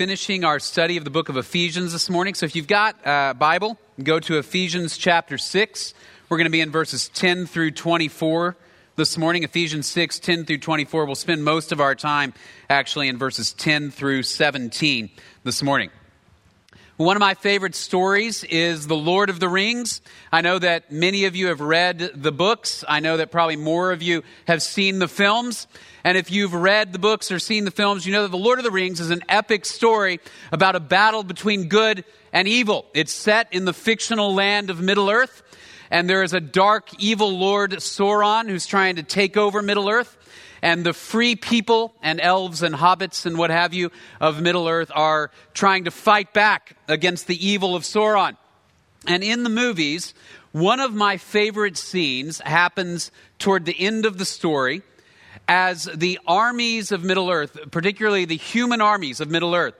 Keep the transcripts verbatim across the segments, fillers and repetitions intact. finishing our study of the book of Ephesians this morning. So if you've got a Bible, go to Ephesians chapter six. We're going to be in verses ten through twenty-four this morning. Ephesians six, ten through twenty-four. We'll spend most of our time actually in verses ten through seventeen this morning. One of my favorite stories is The Lord of the Rings. I know that many of you have read the books. I know that probably more of you have seen the films. And if you've read the books or seen the films, you know that The Lord of the Rings is an epic story about a battle between good and evil. It's set in the fictional land of Middle-earth. And there is a dark, evil lord, Sauron, who's trying to take over Middle-earth. And the free people and elves and hobbits and what have you of Middle-earth are trying to fight back against the evil of Sauron. And in the movies, one of my favorite scenes happens toward the end of the story as the armies of Middle-earth, particularly the human armies of Middle-earth,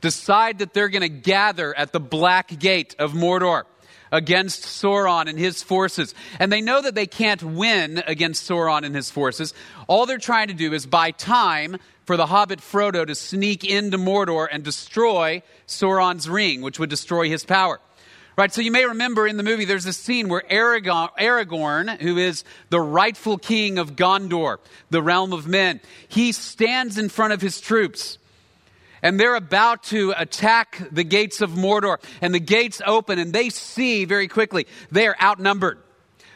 decide that they're going to gather at the Black Gate of Mordor against Sauron and his forces. And they know that they can't win against Sauron and his forces. All they're trying to do is buy time for the hobbit Frodo to sneak into Mordor and destroy Sauron's ring, which would destroy his power. Right, so you may remember in the movie, there's this scene where Aragorn, Aragorn, who is the rightful king of Gondor, the realm of men, he stands in front of his troops. And they're about to attack the gates of Mordor. And the gates open and they see very quickly they are outnumbered.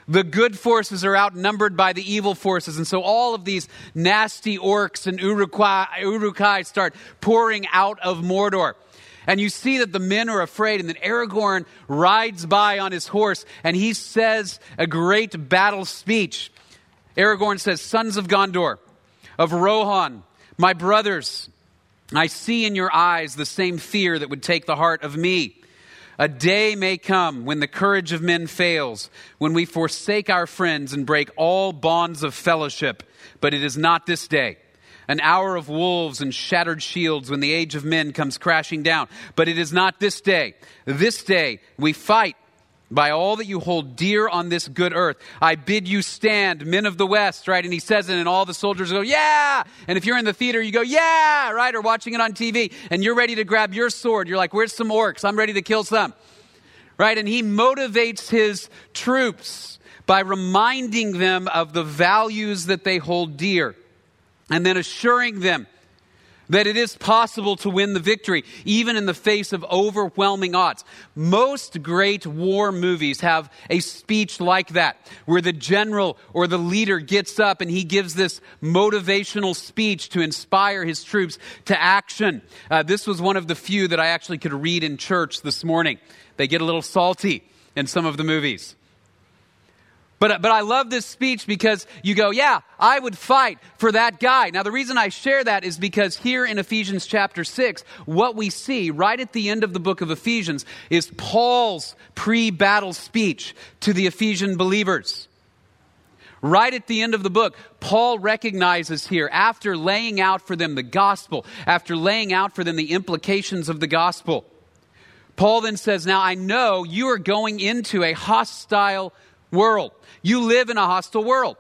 The good forces are outnumbered by the evil forces. And so all of these nasty orcs and Uruk-hai, Uruk-hai start pouring out of Mordor. And you see that the men are afraid. And then Aragorn rides by on his horse and he says a great battle speech. Aragorn says, "Sons of Gondor, of Rohan, my brothers, I see in your eyes the same fear that would take the heart of me. A day may come when the courage of men fails, when we forsake our friends and break all bonds of fellowship. But it is not this day. An hour of wolves and shattered shields when the age of men comes crashing down. But it is not this day. This day we fight. By all that you hold dear on this good earth, I bid you stand, men of the West," right? And he says it, and all the soldiers go, "Yeah!" And if you're in the theater, you go, "Yeah!" right? Or watching it on T V, and you're ready to grab your sword. You're like, "Where's some orcs? I'm ready to kill some," right? And he motivates his troops by reminding them of the values that they hold dear, and then assuring them that it is possible to win the victory, even in the face of overwhelming odds. Most great war movies have a speech like that, where the general or the leader gets up and he gives this motivational speech to inspire his troops to action. Uh, this was one of the few that I actually could read in church this morning. They get a little salty in some of the movies. But, but I love this speech because you go, "Yeah, I would fight for that guy." Now, the reason I share that is because here in Ephesians chapter six, what we see right at the end of the book of Ephesians is Paul's pre-battle speech to the Ephesian believers. Right at the end of the book, Paul recognizes here, after laying out for them the gospel, after laying out for them the implications of the gospel, Paul then says, "Now I know you are going into a hostile world. You live in a hostile world.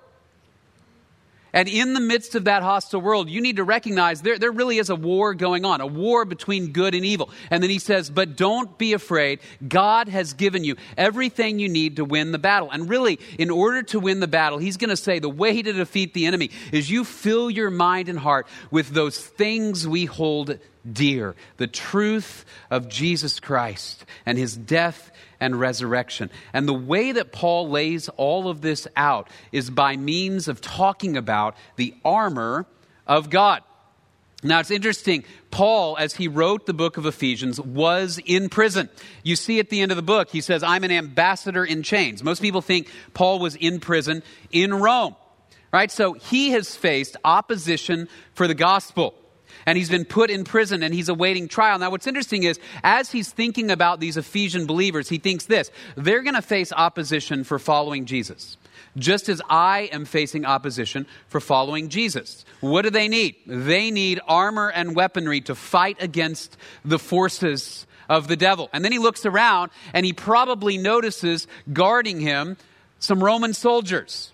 And in the midst of that hostile world, you need to recognize there, there really is a war going on, a war between good and evil." And then he says, "But don't be afraid. God has given you everything you need to win the battle." And really, in order to win the battle, he's going to say the way to defeat the enemy is you fill your mind and heart with those things we hold dear, the truth of Jesus Christ and his death and resurrection. And the way that Paul lays all of this out is by means of talking about the armor of God. Now, it's interesting. Paul, as he wrote the book of Ephesians, was in prison. You see at the end of the book, he says, "I'm an ambassador in chains." Most people think Paul was in prison in Rome, right? So he has faced opposition for the gospel. And he's been put in prison and he's awaiting trial. Now, what's interesting is, as he's thinking about these Ephesian believers, he thinks this: they're going to face opposition for following Jesus, just as I am facing opposition for following Jesus. What do they need? They need armor and weaponry to fight against the forces of the devil. And then he looks around and he probably notices guarding him some Roman soldiers.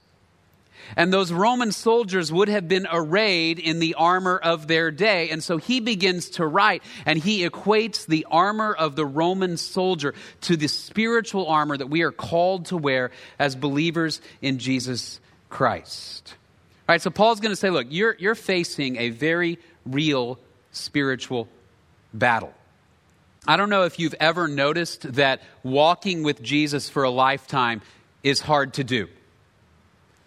And those Roman soldiers would have been arrayed in the armor of their day. And so he begins to write, and he equates the armor of the Roman soldier to the spiritual armor that we are called to wear as believers in Jesus Christ. All right, so Paul's going to say, look, you're, you're facing a very real spiritual battle. I don't know if you've ever noticed that walking with Jesus for a lifetime is hard to do.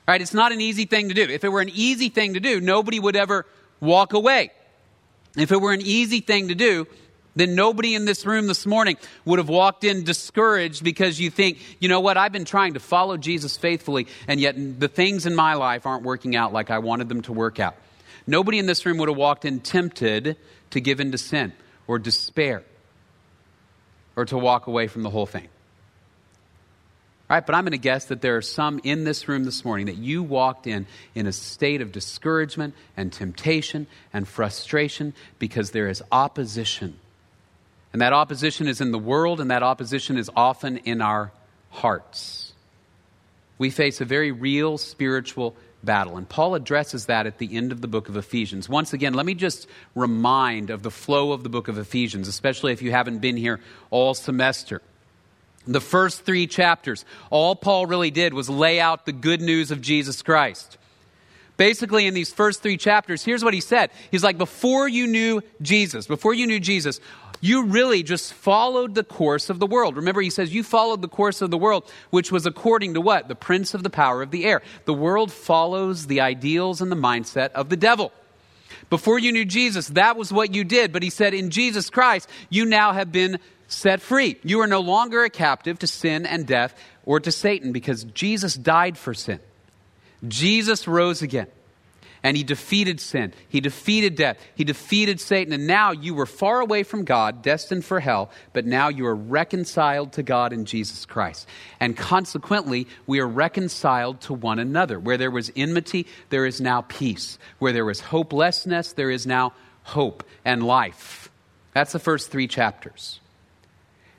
Right? It's not an easy thing to do. If it were an easy thing to do, nobody would ever walk away. If it were an easy thing to do, then nobody in this room this morning would have walked in discouraged because you think, you know what, I've been trying to follow Jesus faithfully, and yet the things in my life aren't working out like I wanted them to work out. Nobody in this room would have walked in tempted to give in to sin or despair or to walk away from the whole thing. All right, but I'm going to guess that there are some in this room this morning that you walked in in a state of discouragement and temptation and frustration because there is opposition. And that opposition is in the world, and that opposition is often in our hearts. We face a very real spiritual battle. And Paul addresses that at the end of the book of Ephesians. Once again, let me just remind of the flow of the book of Ephesians, especially if you haven't been here all semester. The first three chapters, all Paul really did was lay out the good news of Jesus Christ. Basically, in these first three chapters, here's what he said. He's like, before you knew Jesus, before you knew Jesus, you really just followed the course of the world. Remember, he says, you followed the course of the world, which was according to what? The prince of the power of the air. The world follows the ideals and the mindset of the devil. Before you knew Jesus, that was what you did. But he said, in Jesus Christ, you now have been set free. You are no longer a captive to sin and death or to Satan because Jesus died for sin. Jesus rose again and he defeated sin. He defeated death. He defeated Satan. And now you were far away from God, destined for hell, but now you are reconciled to God in Jesus Christ. And consequently, we are reconciled to one another. Where there was enmity, there is now peace. Where there was hopelessness, there is now hope and life. That's the first three chapters.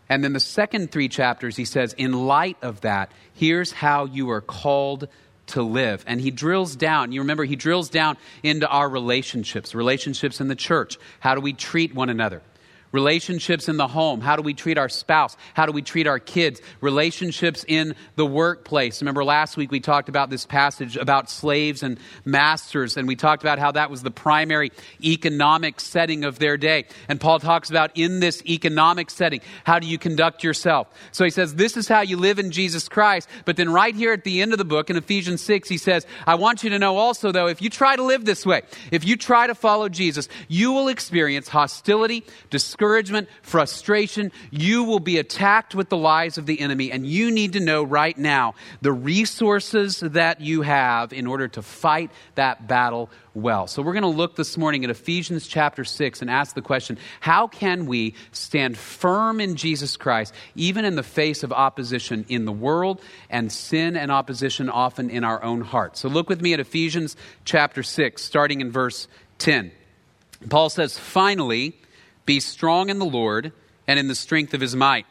And then the second three chapters, he says, in light of that, here's how you are called to live. And he drills down. You remember, he drills down into our relationships, relationships in the church. How do we treat one another? Relationships in the home. How do we treat our spouse? How do we treat our kids? Relationships in the workplace. Remember last week we talked about this passage about slaves and masters, and we talked about how that was the primary economic setting of their day. And Paul talks about in this economic setting, how do you conduct yourself? So he says, this is how you live in Jesus Christ. But then right here at the end of the book in Ephesians six, he says, I want you to know also though, if you try to live this way, if you try to follow Jesus, you will experience hostility, discouragement, Discouragement, frustration. You will be attacked with the lies of the enemy, and you need to know right now the resources that you have in order to fight that battle well. So we're going to look this morning at Ephesians chapter six and ask the question, how can we stand firm in Jesus Christ, even in the face of opposition in the world and sin and opposition often in our own hearts? So look with me at Ephesians chapter six, starting in verse ten. Paul says, finally, be strong in the Lord and in the strength of his might.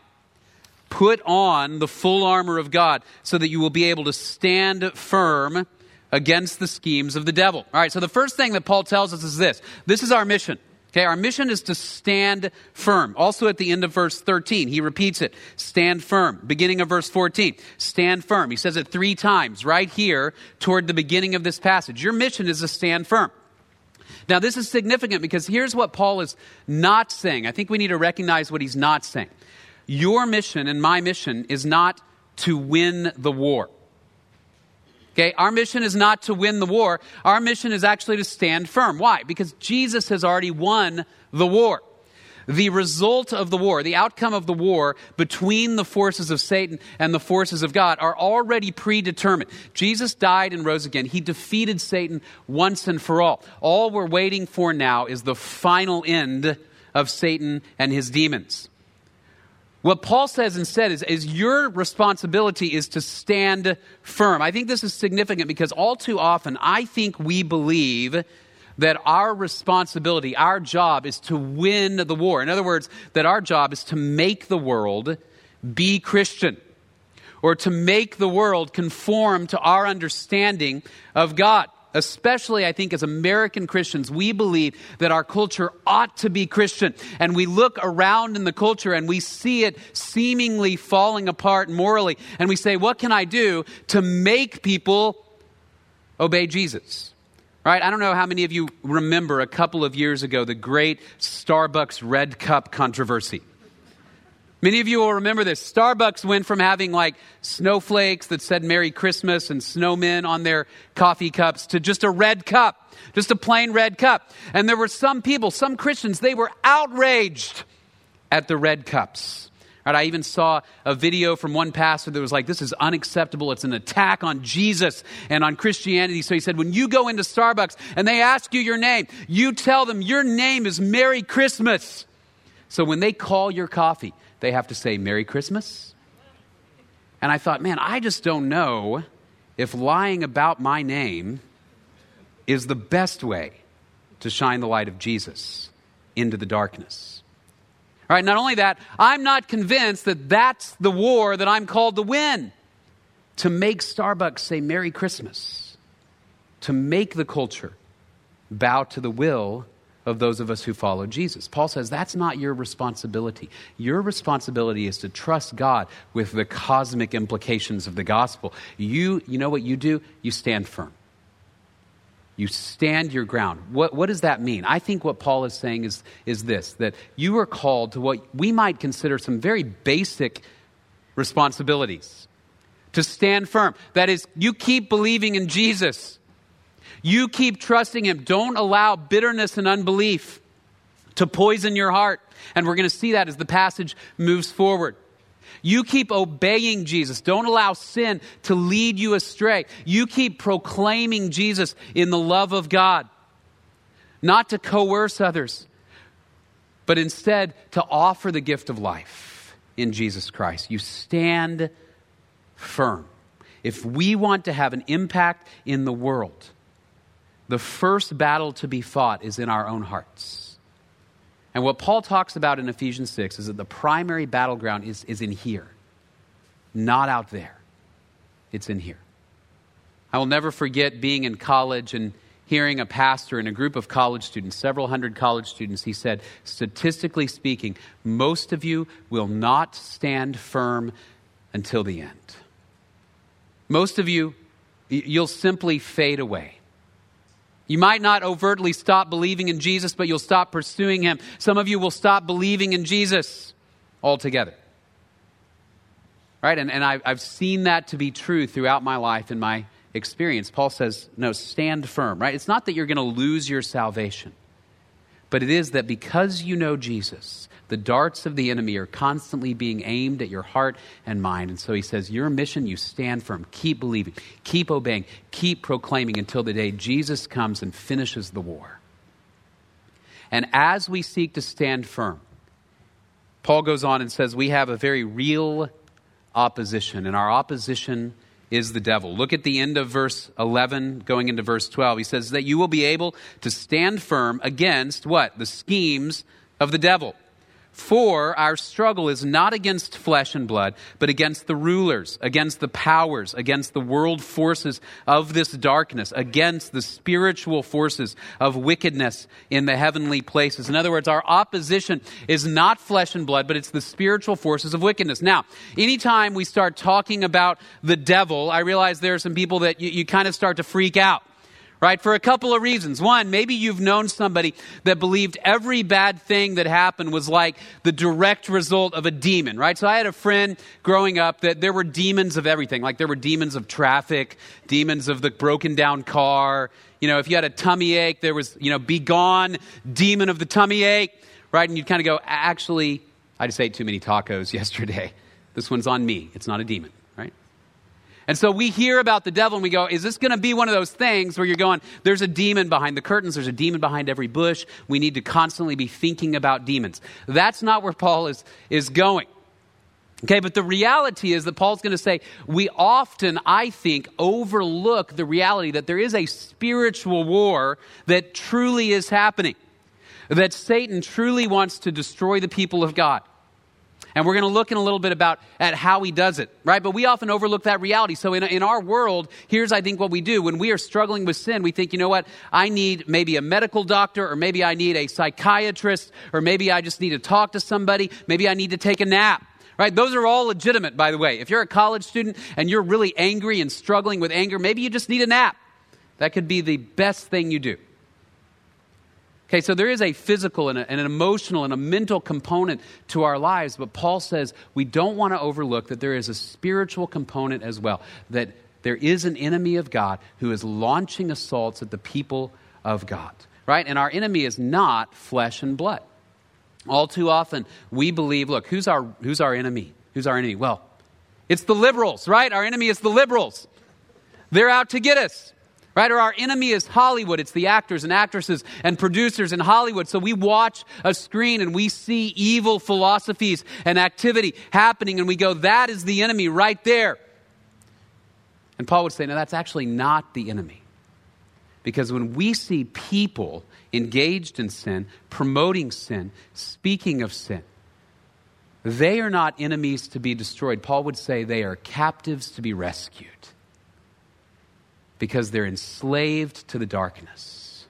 Put on the full armor of God so that you will be able to stand firm against the schemes of the devil. All right, so the first thing that Paul tells us is this. This is our mission. Okay, our mission is to stand firm. Also at the end of verse thirteen, he repeats it. Stand firm. Beginning of verse fourteen, stand firm. He says it three times right here toward the beginning of this passage. Your mission is to stand firm. Now, this is significant because here's what Paul is not saying. I think we need to recognize what he's not saying. Your mission and my mission is not to win the war. Okay, our mission is not to win the war. Our mission is actually to stand firm. Why? Because Jesus has already won the war. The result of the war, the outcome of the war between the forces of Satan and the forces of God are already predetermined. Jesus died and rose again. He defeated Satan once and for all. All we're waiting for now is the final end of Satan and his demons. What Paul says instead is, is your responsibility is to stand firm. I think this is significant because all too often I think we believe that our responsibility, our job is to win the war. In other words, that our job is to make the world be Christian or to make the world conform to our understanding of God. Especially, I think, as American Christians, we believe that our culture ought to be Christian. And we look around in the culture and we see it seemingly falling apart morally. And we say, what can I do to make people obey Jesus? Right? I don't know how many of you remember a couple of years ago the great Starbucks red cup controversy. Many of you will remember this. Starbucks went from having like snowflakes that said Merry Christmas and snowmen on their coffee cups to just a red cup, just a plain red cup. And there were some people, some Christians, they were outraged at the red cups. Right, I even saw a video from one pastor that was like, this is unacceptable. It's an attack on Jesus and on Christianity. So he said, when you go into Starbucks and they ask you your name, you tell them your name is Merry Christmas. So when they call your coffee, they have to say Merry Christmas. And I thought, man, I just don't know if lying about my name is the best way to shine the light of Jesus into the darkness. All right, not only that, I'm not convinced that that's the war that I'm called to win. To make Starbucks say Merry Christmas. To make the culture bow to the will of those of us who follow Jesus. Paul says that's not your responsibility. Your responsibility is to trust God with the cosmic implications of the gospel. You, you know what you do? You stand firm. You stand your ground. What, what does that mean? I think what Paul is saying is, is this, that you are called to what we might consider some very basic responsibilities. To stand firm. That is, you keep believing in Jesus. You keep trusting him. Don't allow bitterness and unbelief to poison your heart. And we're going to see that as the passage moves forward. You keep obeying Jesus. Don't allow sin to lead you astray. You keep proclaiming Jesus in the love of God. Not to coerce others, but instead to offer the gift of life in Jesus Christ. You stand firm. If we want to have an impact in the world, the first battle to be fought is in our own hearts. And what Paul talks about in Ephesians six is that the primary battleground is, is in here, not out there. It's in here. I will never forget being in college and hearing a pastor in a group of college students, several hundred college students. He said, statistically speaking, most of you will not stand firm until the end. Most of you, you'll simply fade away. You might not overtly stop believing in Jesus, but you'll stop pursuing him. Some of you will stop believing in Jesus altogether. Right? And, and I've, I've seen that to be true throughout my life and my experience. Paul says, no, stand firm, right? It's not that you're going to lose your salvation, but it is that because you know Jesus, the darts of the enemy are constantly being aimed at your heart and mind. And so he says, your mission, you stand firm. Keep believing, keep obeying, keep proclaiming until the day Jesus comes and finishes the war. And as we seek to stand firm, Paul goes on and says, we have a very real opposition, and our opposition is the devil. Look at the end of verse eleven, going into verse twelve. He says that you will be able to stand firm against what? The schemes of the devil. For our struggle is not against flesh and blood, but against the rulers, against the powers, against the world forces of this darkness, against the spiritual forces of wickedness in the heavenly places. In other words, our opposition is not flesh and blood, but it's the spiritual forces of wickedness. Now, anytime we start talking about the devil, I realize there are some people that you, you kind of start to freak out. Right? For a couple of reasons. One, maybe you've known somebody that believed every bad thing that happened was like the direct result of a demon, right? So I had a friend growing up that there were demons of everything. Like there were demons of traffic, demons of the broken down car. You know, if you had a tummy ache, there was, you know, be gone, demon of the tummy ache, right? And you'd kind of go, actually, I just ate too many tacos yesterday. This one's on me. It's not a demon. And so we hear about the devil and we go, is this going to be one of those things where you're going, there's a demon behind the curtains, there's a demon behind every bush, we need to constantly be thinking about demons. That's not where Paul is, is going. Okay, but the reality is that Paul's going to say, we often, I think, overlook the reality that there is a spiritual war that truly is happening, that Satan truly wants to destroy the people of God. And we're going to look in a little bit about at how he does it, right? But we often overlook that reality. So in, in our world, here's, I think, what we do. When we are struggling with sin, we think, you know what? I need maybe a medical doctor, or maybe I need a psychiatrist, or maybe I just need to talk to somebody. Maybe I need to take a nap, right? Those are all legitimate, by the way. If you're a college student and you're really angry and struggling with anger, maybe you just need a nap. That could be the best thing you do. Okay, so there is a physical and, a, and an emotional and a mental component to our lives, but Paul says we don't want to overlook that there is a spiritual component as well, that there is an enemy of God who is launching assaults at the people of God, right? And our enemy is not flesh and blood. All too often we believe, look, who's our who's our enemy? Who's our enemy? Well, it's the liberals, right? Our enemy is the liberals. They're out to get us. Right? Or our enemy is Hollywood. It's the actors and actresses and producers in Hollywood. So we watch a screen and we see evil philosophies and activity happening and we go, that is the enemy right there. And Paul would say, no, that's actually not the enemy. Because when we see people engaged in sin, promoting sin, speaking of sin, they are not enemies to be destroyed. Paul would say they are captives to be rescued. Because they're enslaved to the darkness.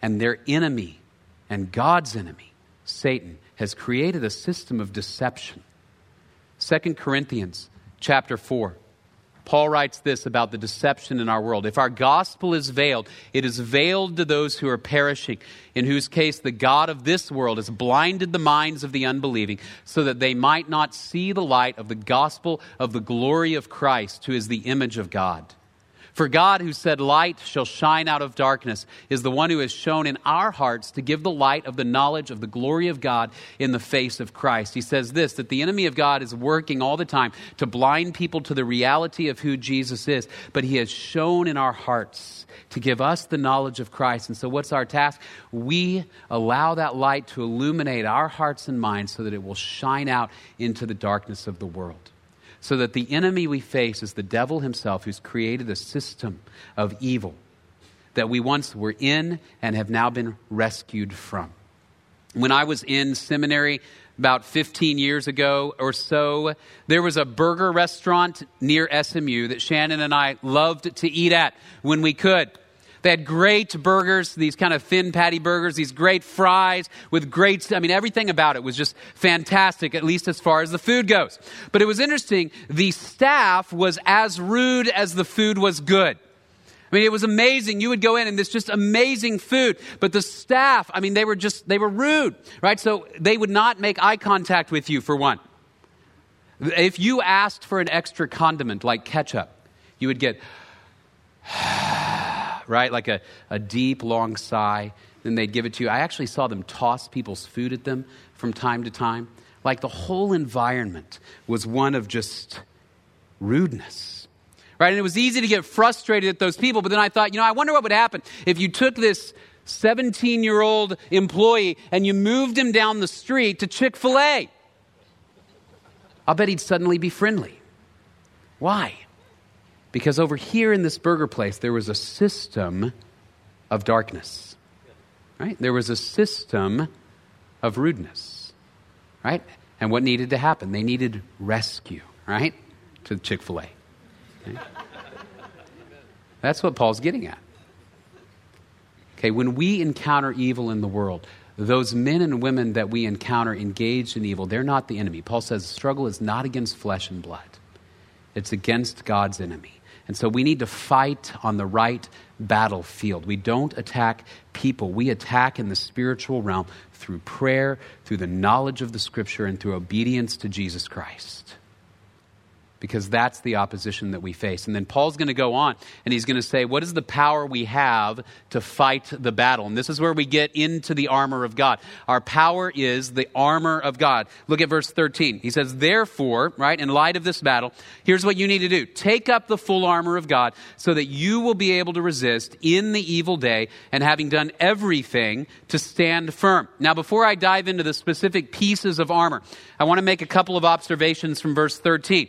And their enemy and God's enemy, Satan, has created a system of deception. Second Corinthians chapter four. Paul writes this about the deception in our world. If our gospel is veiled, it is veiled to those who are perishing, in whose case the God of this world has blinded the minds of the unbelieving so that they might not see the light of the gospel of the glory of Christ, who is the image of God. For God, who said light shall shine out of darkness, is the one who has shown in our hearts to give the light of the knowledge of the glory of God in the face of Christ. He says this, that the enemy of God is working all the time to blind people to the reality of who Jesus is, but he has shown in our hearts to give us the knowledge of Christ. And so what's our task? We allow that light to illuminate our hearts and minds so that it will shine out into the darkness of the world. So that the enemy we face is the devil himself, who's created a system of evil that we once were in and have now been rescued from. When I was in seminary about fifteen years ago or so, there was a burger restaurant near S M U that Shannon and I loved to eat at when we could. They had great burgers, these kind of thin patty burgers, these great fries with great, I mean, everything about it was just fantastic, at least as far as the food goes. But it was interesting, the staff was as rude as the food was good. I mean, it was amazing. You would go in and this just amazing food, but the staff, I mean, they were just, they were rude, right? So they would not make eye contact with you, for one. If you asked for an extra condiment like ketchup, you would get... right? Like a, a deep, long sigh. Then they'd give it to you. I actually saw them toss people's food at them from time to time. Like the whole environment was one of just rudeness, right? And it was easy to get frustrated at those people. But then I thought, you know, I wonder what would happen if you took this seventeen-year-old employee and you moved him down the street to Chick-fil-A. I'll bet he'd suddenly be friendly. Why? Because over here in this burger place, there was a system of darkness, right? There was a system of rudeness, right? And what needed to happen? They needed rescue, right? To Chick-fil-A. Right? That's what Paul's getting at. Okay, when we encounter evil in the world, those men and women that we encounter engaged in evil, they're not the enemy. Paul says the struggle is not against flesh and blood. It's against God's enemy. And so we need to fight on the right battlefield. We don't attack people. We attack in the spiritual realm through prayer, through the knowledge of the scripture, and through obedience to Jesus Christ. Because that's the opposition that we face. And then Paul's going to go on and he's going to say, what is the power we have to fight the battle? And this is where we get into the armor of God. Our power is the armor of God. Look at verse thirteen. He says, therefore, right, in light of this battle, here's what you need to do. Take up the full armor of God so that you will be able to resist in the evil day, and having done everything, to stand firm. Now, before I dive into the specific pieces of armor, I want to make a couple of observations from verse thirteen.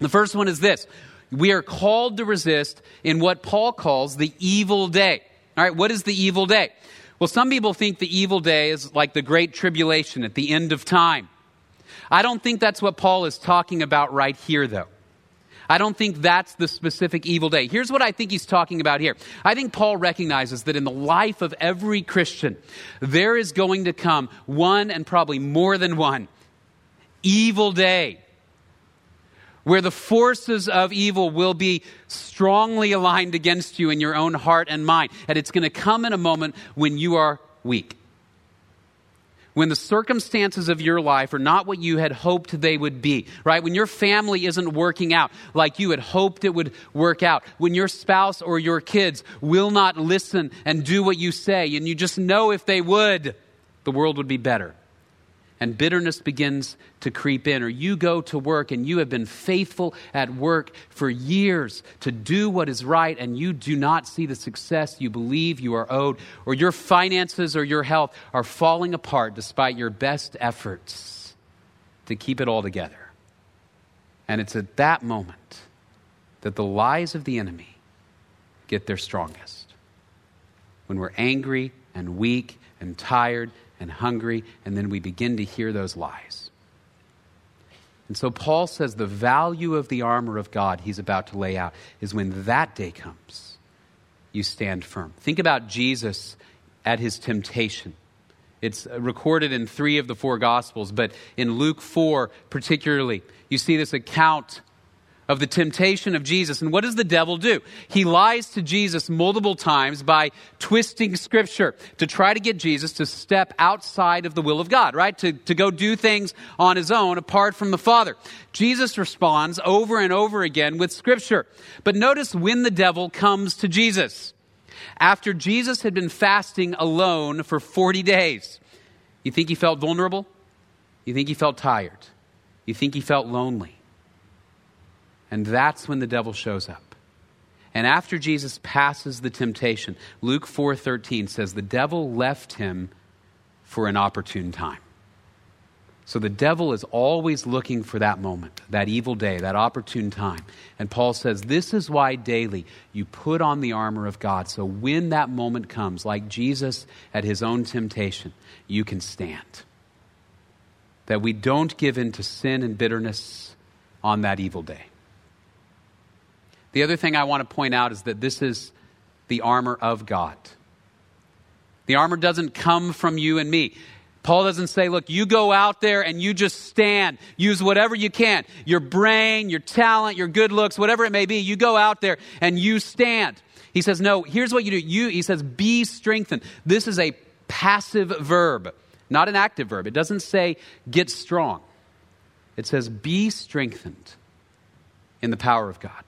The first one is this. We are called to resist in what Paul calls the evil day. All right, what is the evil day? Well, some people think the evil day is like the great tribulation at the end of time. I don't think that's what Paul is talking about right here, though. I don't think that's the specific evil day. Here's what I think he's talking about here. I think Paul recognizes that in the life of every Christian, there is going to come one and probably more than one evil day where the forces of evil will be strongly aligned against you in your own heart and mind. And it's going to come in a moment when you are weak, when the circumstances of your life are not what you had hoped they would be, right? When your family isn't working out like you had hoped it would work out, when your spouse or your kids will not listen and do what you say, and you just know if they would, the world would be better. And bitterness begins to creep in. Or you go to work and you have been faithful at work for years to do what is right, and you do not see the success you believe you are owed. Or your finances or your health are falling apart despite your best efforts to keep it all together. And it's at that moment that the lies of the enemy get their strongest. When we're angry and weak and tired and hungry, and then we begin to hear those lies. And so Paul says the value of the armor of God he's about to lay out is when that day comes, you stand firm. Think about Jesus at his temptation. It's recorded in three of the four Gospels, but in Luke four particularly, you see this account of the temptation of Jesus. And what does the devil do? He lies to Jesus multiple times by twisting Scripture to try to get Jesus to step outside of the will of God, right? To, to go do things on his own apart from the Father. Jesus responds over and over again with Scripture. But notice when the devil comes to Jesus. After Jesus had been fasting alone for forty days, you think he felt vulnerable? You think he felt tired? You think he felt lonely? And that's when the devil shows up. And after Jesus passes the temptation, Luke four thirteen says the devil left him for an opportune time. So the devil is always looking for that moment, that evil day, that opportune time. And Paul says, this is why daily you put on the armor of God. So when that moment comes, like Jesus at his own temptation, you can stand. That we don't give in to sin and bitterness on that evil day. The other thing I want to point out is that this is the armor of God. The armor doesn't come from you and me. Paul doesn't say, look, you go out there and you just stand. Use whatever you can. Your brain, your talent, your good looks, whatever it may be. You go out there and you stand. He says, no, here's what you do. You, he says, be strengthened. This is a passive verb, not an active verb. It doesn't say get strong. It says be strengthened in the power of God.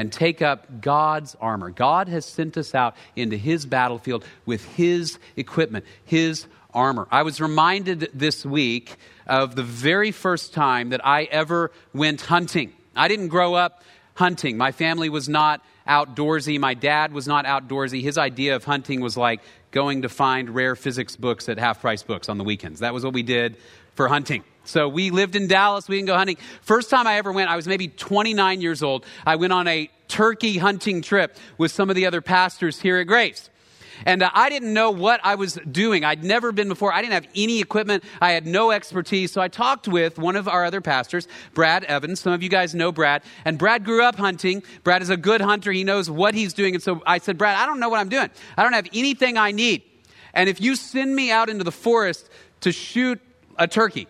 And take up God's armor. God has sent us out into his battlefield with his equipment, his armor. I was reminded this week of the very first time that I ever went hunting. I didn't grow up hunting. My family was not outdoorsy. My dad was not outdoorsy. His idea of hunting was like going to find rare physics books at Half Price Books on the weekends. That was what we did for hunting. So we lived in Dallas. We didn't go hunting. First time I ever went, I was maybe twenty-nine years old. I went on a turkey hunting trip with some of the other pastors here at Grace. And uh, I didn't know what I was doing. I'd never been before. I didn't have any equipment. I had no expertise. So I talked with one of our other pastors, Brad Evans. Some of you guys know Brad. And Brad grew up hunting. Brad is a good hunter. He knows what he's doing. And so I said, Brad, I don't know what I'm doing. I don't have anything I need. And if you send me out into the forest to shoot a turkey,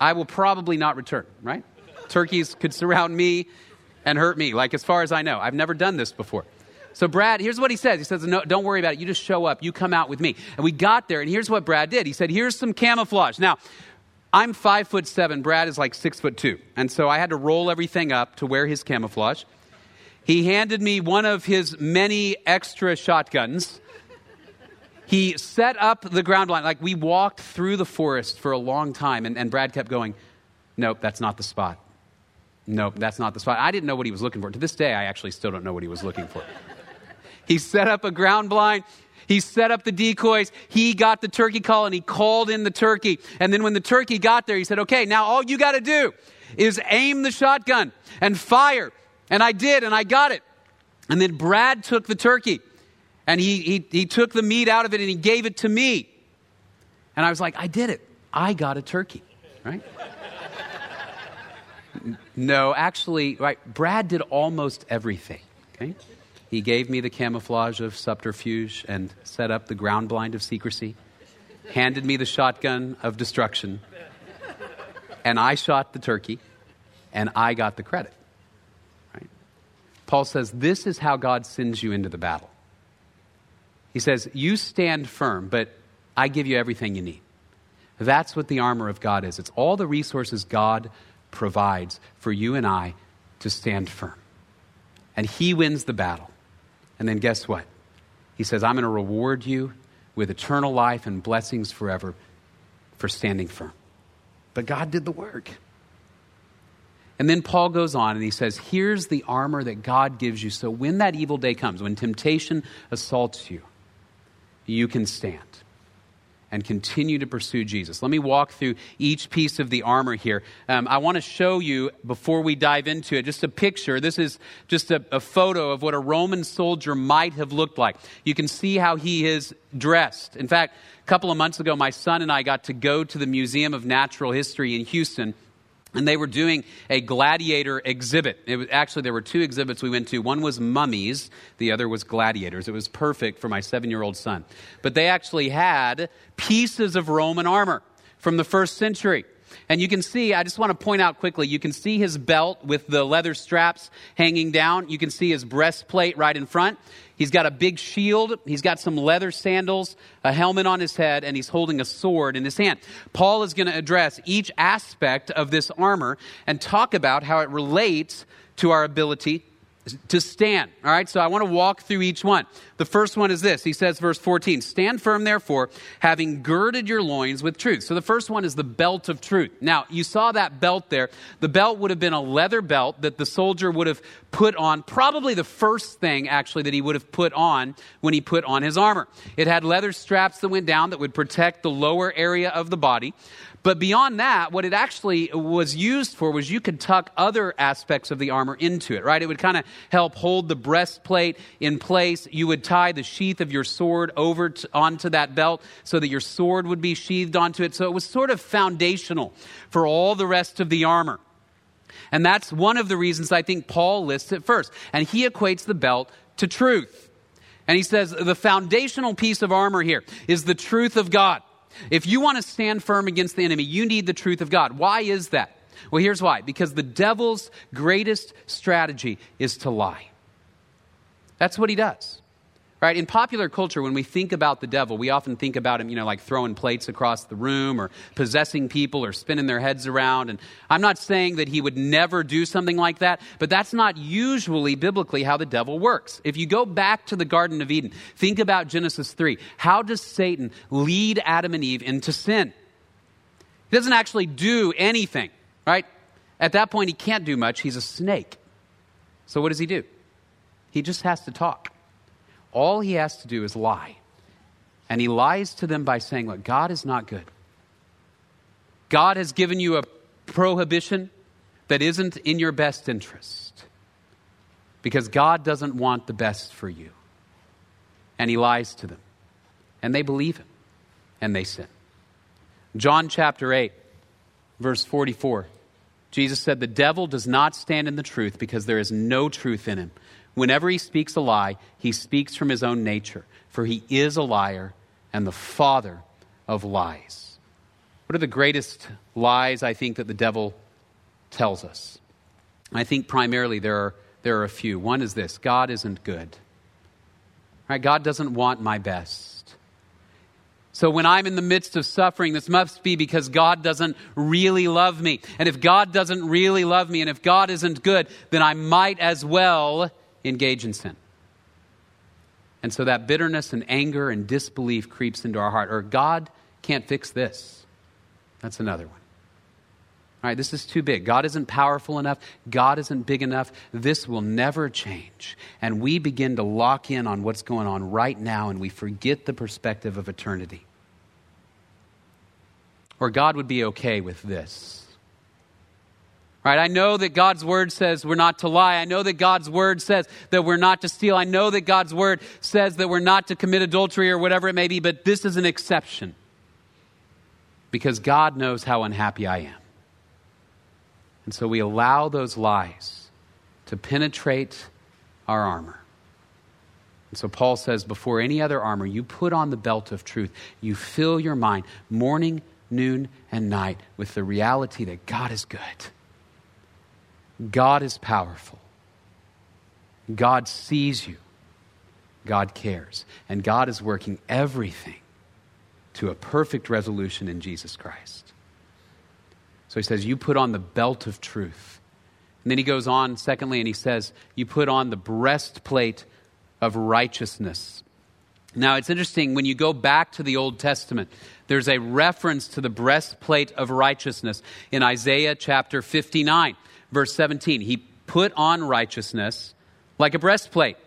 I will probably not return, right? Turkeys could surround me and hurt me, like as far as I know. I've never done this before. So Brad, here's what he says. He says, no, don't worry about it. You just show up. You come out with me. And we got there, and here's what Brad did. He said, here's some camouflage. Now, I'm five foot seven. Brad is like six foot two. And so I had to roll everything up to wear his camouflage. He handed me one of his many extra shotguns. He set up the ground line. Like, we walked through the forest for a long time, and, and Brad kept going, nope, that's not the spot. Nope, that's not the spot. I didn't know what he was looking for. To this day, I actually still don't know what he was looking for. He set up a ground blind. He set up the decoys. He got the turkey call, and he called in the turkey. And then when the turkey got there, he said, okay, now all you got to do is aim the shotgun and fire. And I did, and I got it. And then Brad took the turkey. And he, he he took the meat out of it and he gave it to me. And I was like, I did it. I got a turkey. right? No, actually, right, Brad did almost everything, okay? He gave me the camouflage of subterfuge and set up the ground blind of secrecy, handed me the shotgun of destruction, and I shot the turkey, and I got the credit, right? Paul says, this is how God sends you into the battle. He says, you stand firm, but I give you everything you need. That's what the armor of God is. It's all the resources God provides for you and I to stand firm. And he wins the battle. And then guess what? He says, I'm going to reward you with eternal life and blessings forever for standing firm. But God did the work. And then Paul goes on and he says, here's the armor that God gives you. So when that evil day comes, when temptation assaults you, you can stand and continue to pursue Jesus. Let me walk through each piece of the armor here. Um, I want to show you, before we dive into it, just a picture. This is just a, a photo of what a Roman soldier might have looked like. You can see how he is dressed. In fact, a couple of months ago, my son and I got to go to the Museum of Natural History in Houston, and they were doing a gladiator exhibit. It was, actually, there were two exhibits we went to. One was mummies. The other was gladiators. It was perfect for my seven-year-old son. But they actually had pieces of Roman armor from the first century. And you can see, I just want to point out quickly, you can see his belt with the leather straps hanging down. You can see his breastplate right in front. He's got a big shield. He's got some leather sandals, a helmet on his head, and he's holding a sword in his hand. Paul is going to address each aspect of this armor and talk about how it relates to our ability to stand. All right, so I want to walk through each one. The first one is this. He says, verse fourteen, stand firm, therefore, having girded your loins with truth. So the first one is the belt of truth. Now, you saw that belt there. The belt would have been a leather belt that the soldier would have put on, probably the first thing, actually, that he would have put on when he put on his armor. It had leather straps that went down that would protect the lower area of the body. But beyond that, what it actually was used for was you could tuck other aspects of the armor into it, right? It would kind of help hold the breastplate in place. You would tie the sheath of your sword over to, onto that belt so that your sword would be sheathed onto it. So it was sort of foundational for all the rest of the armor. And that's one of the reasons I think Paul lists it first. And he equates the belt to truth. And he says the foundational piece of armor here is the truth of God. If you want to stand firm against the enemy, you need the truth of God. Why is that? Well, here's why. Because the devil's greatest strategy is to lie. That's what he does, right? In popular culture, when we think about the devil, we often think about him, you know, like throwing plates across the room or possessing people or spinning their heads around. And I'm not saying that he would never do something like that, but that's not usually biblically how the devil works. If you go back to the Garden of Eden, think about Genesis three. How does Satan lead Adam and Eve into sin? He doesn't actually do anything, right? At that point, he can't do much. He's a snake. So what does he do? He just has to talk. All he has to do is lie. And he lies to them by saying, look, God is not good. God has given you a prohibition that isn't in your best interest because God doesn't want the best for you. And he lies to them. And they believe him. And they sin. John chapter eight, verse forty-four. Jesus said, the devil does not stand in the truth because there is no truth in him. Whenever he speaks a lie, he speaks from his own nature, for he is a liar and the father of lies. What are the greatest lies I think that the devil tells us? I think primarily there are, there are a few. One is this: God isn't good. All right, God doesn't want my best. So when I'm in the midst of suffering, this must be because God doesn't really love me. And if God doesn't really love me, and if God isn't good, then I might as well engage in sin. And so that bitterness and anger and disbelief creeps into our heart. Or God can't fix this. That's another one. All right, this is too big. God isn't powerful enough. God isn't big enough. This will never change. And we begin to lock in on what's going on right now, and we forget the perspective of eternity. Or God would be okay with this. Right? I know that God's word says we're not to lie. I know that God's word says that we're not to steal. I know that God's word says that we're not to commit adultery or whatever it may be, but this is an exception. because God knows how unhappy I am. And so we allow those lies to penetrate our armor. And so Paul says, before any other armor, you put on the belt of truth. You fill your mind morning, noon, and night with the reality that God is good. God is powerful. God sees you. God cares. And God is working everything to a perfect resolution in Jesus Christ. So he says, you put on the belt of truth. And then he goes on, secondly, and he says, you put on the breastplate of righteousness. Now, it's interesting, when you go back to the Old Testament, there's a reference to the breastplate of righteousness in Isaiah chapter fifty-nine, verse seventeen. He put on righteousness like a breastplate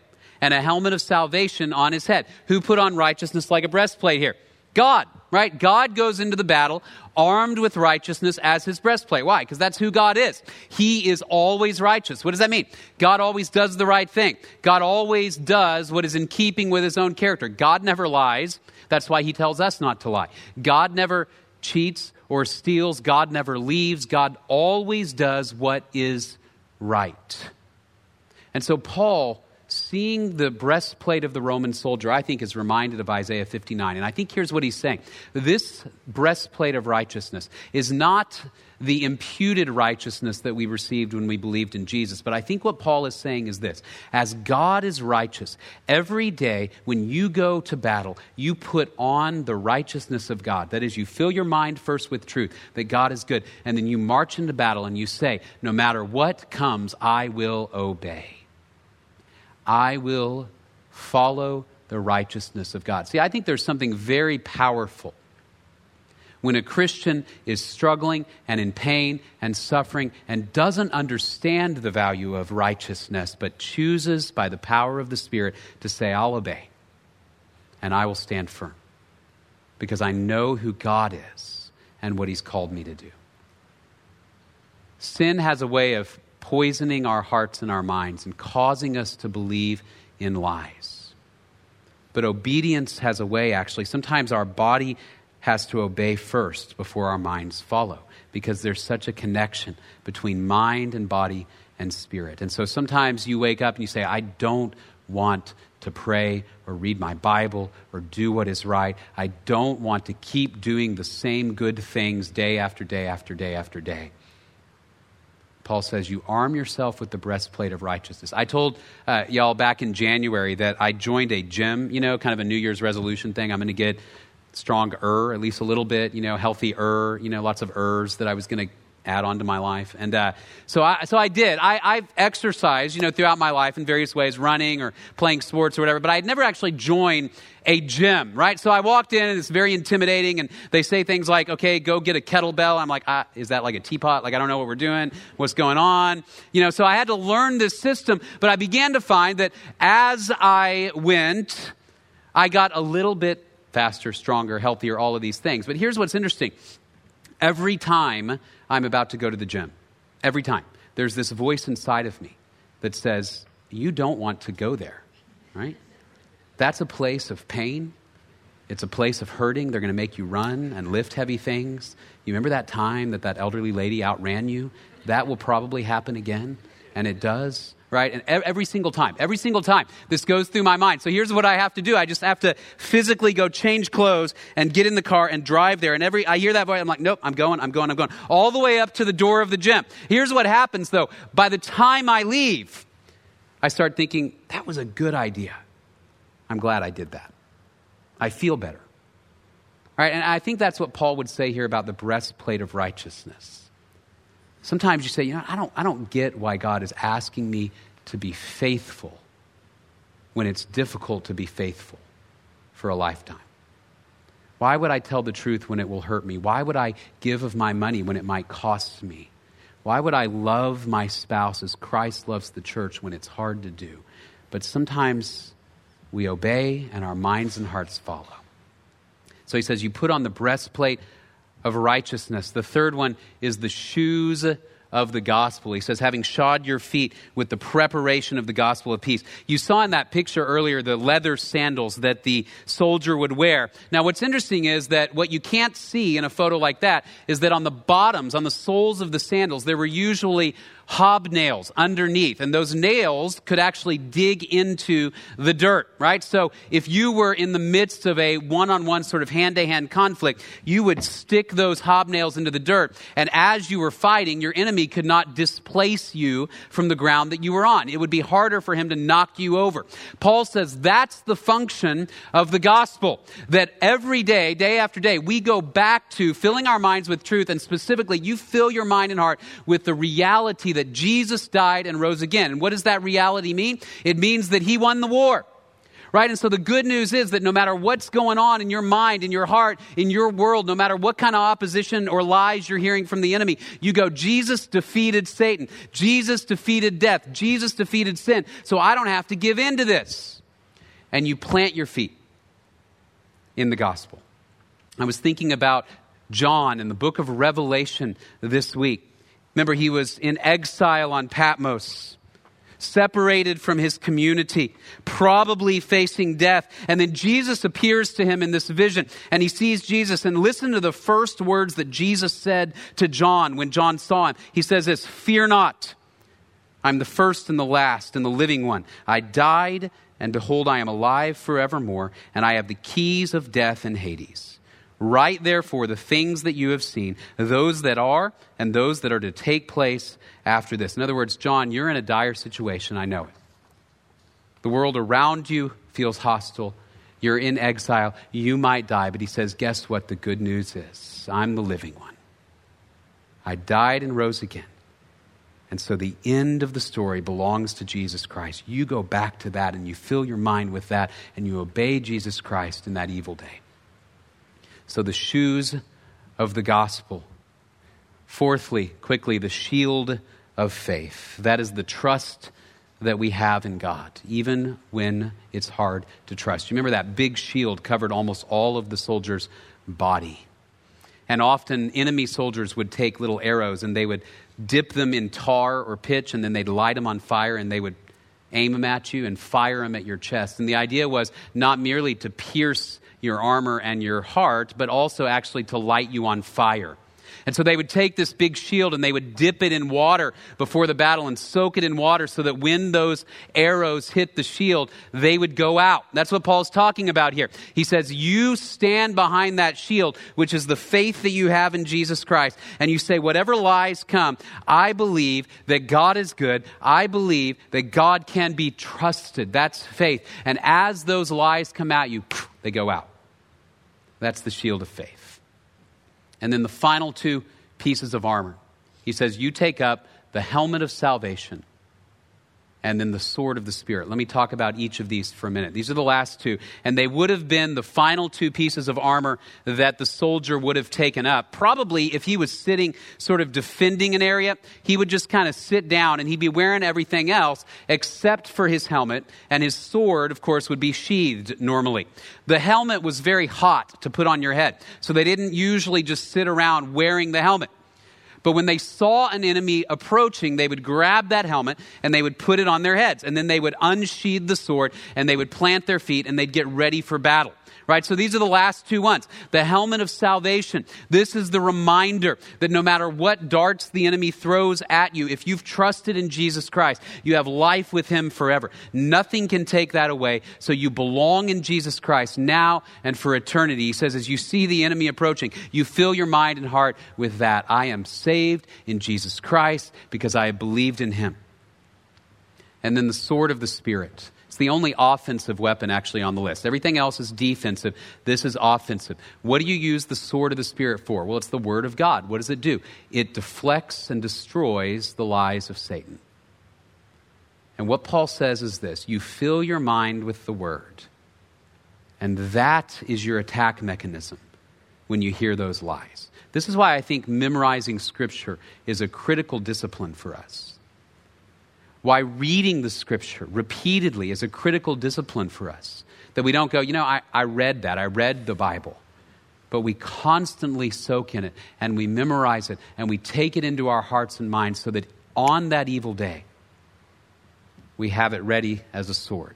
and a helmet of salvation on his head. Who put on righteousness like a breastplate here? God, right? God goes into the battle armed with righteousness as his breastplate. Why? Because that's who God is. He is always righteous. What does that mean? God always does the right thing. God always does what is in keeping with his own character. God never lies. That's why he tells us not to lie. God never cheats or steals. God never leaves. God always does what is right. And so Paul, seeing the breastplate of the Roman soldier, I think is reminded of Isaiah fifty-nine. And I think here's what he's saying. This breastplate of righteousness is not the imputed righteousness that we received when we believed in Jesus. But I think what Paul is saying is this. As God is righteous, every day when you go to battle, you put on the righteousness of God. That is, you fill your mind first with truth, that God is good. And then you march into battle and you say, no matter what comes, I will obey. I will follow the righteousness of God. See, I think there's something very powerful when a Christian is struggling and in pain and suffering and doesn't understand the value of righteousness, but chooses by the power of the Spirit to say, I'll obey and I will stand firm because I know who God is and what he's called me to do. Sin has a way of poisoning our hearts and our minds and causing us to believe in lies. But obedience has a way, actually. Sometimes our body has to obey first before our minds follow, because there's such a connection between mind and body and spirit. And so sometimes you wake up and you say, I don't want to pray or read my Bible or do what is right. I don't want to keep doing the same good things day after day after day after day. Paul says, you arm yourself with the breastplate of righteousness. I told uh, y'all back in January that I joined a gym, you know, kind of a New Year's resolution thing. I'm going to get stronger, at least a little bit, you know, healthier, you know, lots of ers that I was going to add on to my life. And uh, so I so I did. I, I've exercised, you know, throughout my life in various ways, running or playing sports or whatever, but I'd never actually joined a gym, right? So I walked in and it's very intimidating and they say things like, okay, go get a kettlebell. I'm like, ah, is that like a teapot? Like, I don't know what we're doing. What's going on? You know, so I had to learn this system, but I began to find that as I went, I got a little bit faster, stronger, healthier, all of these things. But here's what's interesting. Every time I'm about to go to the gym, every time, there's this voice inside of me that says, you don't want to go there, right? That's a place of pain. It's a place of hurting. They're going to make you run and lift heavy things. You remember that time that that elderly lady outran you? That will probably happen again, and it does, right? And every single time, every single time, this goes through my mind. So here's what I have to do. I just have to physically go change clothes and get in the car and drive there. And every, I hear that voice, I'm like, nope, I'm going, I'm going, I'm going. All the way up to the door of the gym. Here's what happens though. By the time I leave, I start thinking, that was a good idea. I'm glad I did that. I feel better. All right. And I think that's what Paul would say here about the breastplate of righteousness. Sometimes you say, you know, I don't, I don't get why God is asking me to be faithful when it's difficult to be faithful for a lifetime. Why would I tell the truth when it will hurt me? Why would I give of my money when it might cost me? Why would I love my spouse as Christ loves the church when it's hard to do? But sometimes we obey and our minds and hearts follow. So he says, you put on the breastplate of righteousness. The third one is the shoes of the gospel. He says, having shod your feet with the preparation of the gospel of peace. You saw in that picture earlier the leather sandals that the soldier would wear. Now, what's interesting is that what you can't see in a photo like that is that on the bottoms, on the soles of the sandals, there were usually hobnails underneath, and those nails could actually dig into the dirt, right? So if you were in the midst of a one-on-one sort of hand-to-hand conflict, you would stick those hobnails into the dirt, and as you were fighting, your enemy could not displace you from the ground that you were on. It would be harder for him to knock you over. Paul says that's the function of the gospel, that every day, day after day, we go back to filling our minds with truth, and specifically, you fill your mind and heart with the reality that that Jesus died and rose again. And what does that reality mean? It means that he won the war, right? And so the good news is that no matter what's going on in your mind, in your heart, in your world, no matter what kind of opposition or lies you're hearing from the enemy, you go, Jesus defeated Satan. Jesus defeated death. Jesus defeated sin. So I don't have to give in to this. And you plant your feet in the gospel. I was thinking about John in the book of Revelation this week. Remember, he was in exile on Patmos, separated from his community, probably facing death. And then Jesus appears to him in this vision, and he sees Jesus. And listen to the first words that Jesus said to John when John saw him. He says this, "Fear not, I'm the first and the last and the living one. I died, and behold, I am alive forevermore, and I have the keys of death and Hades. Write therefore the things that you have seen, those that are and those that are to take place after this." In other words, John, you're in a dire situation. I know it. The world around you feels hostile. You're in exile. You might die. But he says, guess what? The good news is I'm the living one. I died and rose again. And so the end of the story belongs to Jesus Christ. You go back to that and you fill your mind with that and you obey Jesus Christ in that evil day. So the shoes of the gospel. Fourthly, quickly, the shield of faith. That is the trust that we have in God, even when it's hard to trust. You remember that big shield covered almost all of the soldier's body. And often enemy soldiers would take little arrows and they would dip them in tar or pitch and then they'd light them on fire and they would aim them at you and fire them at your chest. And the idea was not merely to pierce your armor and your heart, but also actually to light you on fire. And so they would take this big shield and they would dip it in water before the battle and soak it in water so that when those arrows hit the shield, they would go out. That's what Paul's talking about here. He says, you stand behind that shield, which is the faith that you have in Jesus Christ. And you say, whatever lies come, I believe that God is good. I believe that God can be trusted. That's faith. And as those lies come at you, they go out. That's the shield of faith. And then the final two pieces of armor. He says, you take up the helmet of salvation and then the sword of the Spirit. Let me talk about each of these for a minute. These are the last two. And they would have been the final two pieces of armor that the soldier would have taken up. Probably if he was sitting sort of defending an area, he would just kind of sit down and he'd be wearing everything else except for his helmet. And his sword, of course, would be sheathed normally. The helmet was very hot to put on your head. So they didn't usually just sit around wearing the helmet. But when they saw an enemy approaching, they would grab that helmet and they would put it on their heads. And then they would unsheathe the sword and they would plant their feet and they'd get ready for battle, right? So these are the last two ones. The helmet of salvation. This is the reminder that no matter what darts the enemy throws at you, if you've trusted in Jesus Christ, you have life with him forever. Nothing can take that away. So you belong in Jesus Christ now and for eternity. He says, as you see the enemy approaching, you fill your mind and heart with that. I am saved. Saved in Jesus Christ because I believed in him. And then the sword of the Spirit. It's the only offensive weapon actually on the list. Everything else is defensive. This is offensive. What do you use the sword of the Spirit for? Well, it's the word of God. What does it do? It deflects and destroys the lies of Satan. And what Paul says is this: you fill your mind with the word, and that is your attack mechanism when you hear those lies. This is why I think memorizing Scripture is a critical discipline for us. Why reading the Scripture repeatedly is a critical discipline for us. That we don't go, you know, I, I read that. I read the Bible. but we constantly soak in it and we memorize it and we take it into our hearts and minds so that on that evil day, we have it ready as a sword.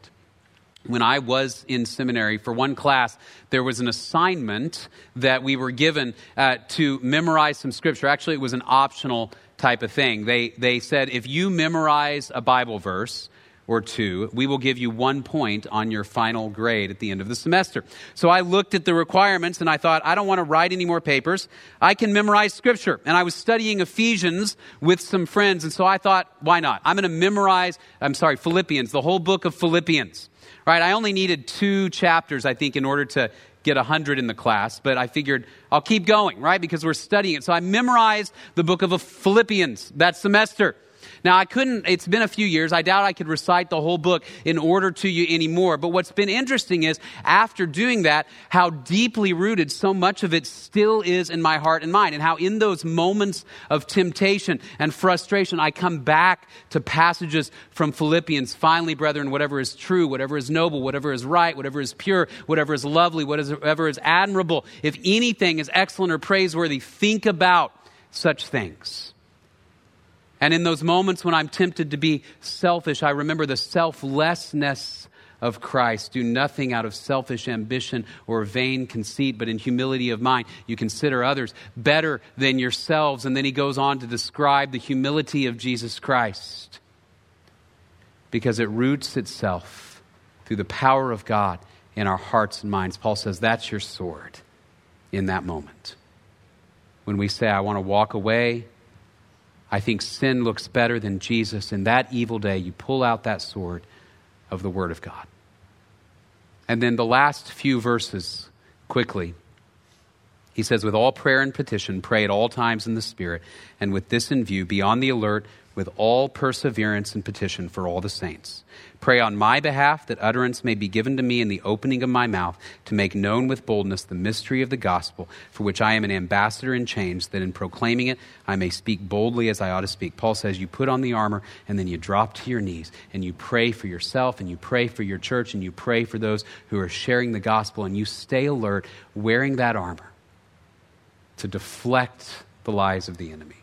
When I was in seminary for one class, there was an assignment that we were given uh, to memorize some scripture. Actually, it was an optional type of thing. They they said, if you memorize a Bible verse or two, we will give you one point on your final grade at the end of the semester. So I looked at the requirements and I thought, I don't want to write any more papers. I can memorize scripture. And I was studying Ephesians with some friends. And so I thought, why not? I'm going to memorize, I'm sorry, Philippians, the whole book of Philippians. Right, I only needed two chapters, I think, in order to get one hundred in the class, but I figured I'll keep going, right, because we're studying it. So I memorized the book of Philippians that semester. Now, I couldn't, it's been a few years, I doubt I could recite the whole book in order to you anymore, but what's been interesting is, after doing that, how deeply rooted so much of it still is in my heart and mind, and how in those moments of temptation and frustration, I come back to passages from Philippians, finally, brethren, whatever is true, whatever is noble, whatever is right, whatever is pure, whatever is lovely, whatever is admirable, if anything is excellent or praiseworthy, think about such things. And in those moments when I'm tempted to be selfish, I remember the selflessness of Christ. Do nothing out of selfish ambition or vain conceit, but in humility of mind, you consider others better than yourselves. And then he goes on to describe the humility of Jesus Christ, because it roots itself through the power of God in our hearts and minds. Paul says that's your sword in that moment. When we say, I want to walk away, I think sin looks better than Jesus. In that evil day, you pull out that sword of the Word of God. And then the last few verses, quickly, he says, with all prayer and petition, pray at all times in the Spirit, and with this in view, be on the alert with all perseverance and petition for all the saints. Pray on my behalf that utterance may be given to me in the opening of my mouth to make known with boldness the mystery of the gospel, for which I am an ambassador in chains, that in proclaiming it I may speak boldly as I ought to speak. Paul says you put on the armor and then you drop to your knees and you pray for yourself and you pray for your church and you pray for those who are sharing the gospel, and you stay alert wearing that armor to deflect the lies of the enemy.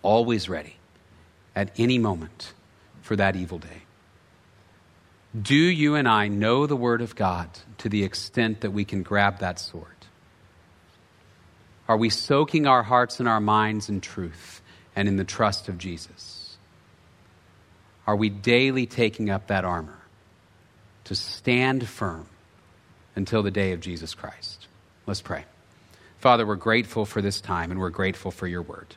Always ready at any moment for that evil day. Do you and I know the Word of God to the extent that we can grab that sword? Are we soaking our hearts and our minds in truth and in the trust of Jesus? Are we daily taking up that armor to stand firm until the day of Jesus Christ? Let's pray. Father, we're grateful for this time and we're grateful for your Word.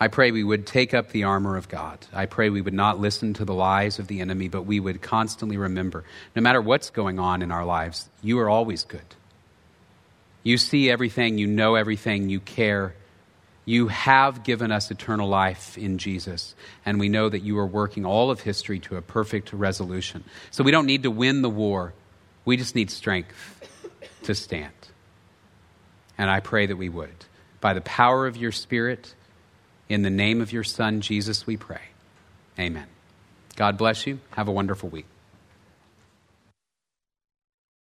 I pray we would take up the armor of God. I pray we would not listen to the lies of the enemy, but we would constantly remember, no matter what's going on in our lives, you are always good. You see everything, you know everything, you care. You have given us eternal life in Jesus, and we know that you are working all of history to a perfect resolution. So we don't need to win the war. We just need strength to stand. And I pray that we would. By the power of your Spirit, in the name of your Son, Jesus, we pray. Amen. God bless you. Have a wonderful week.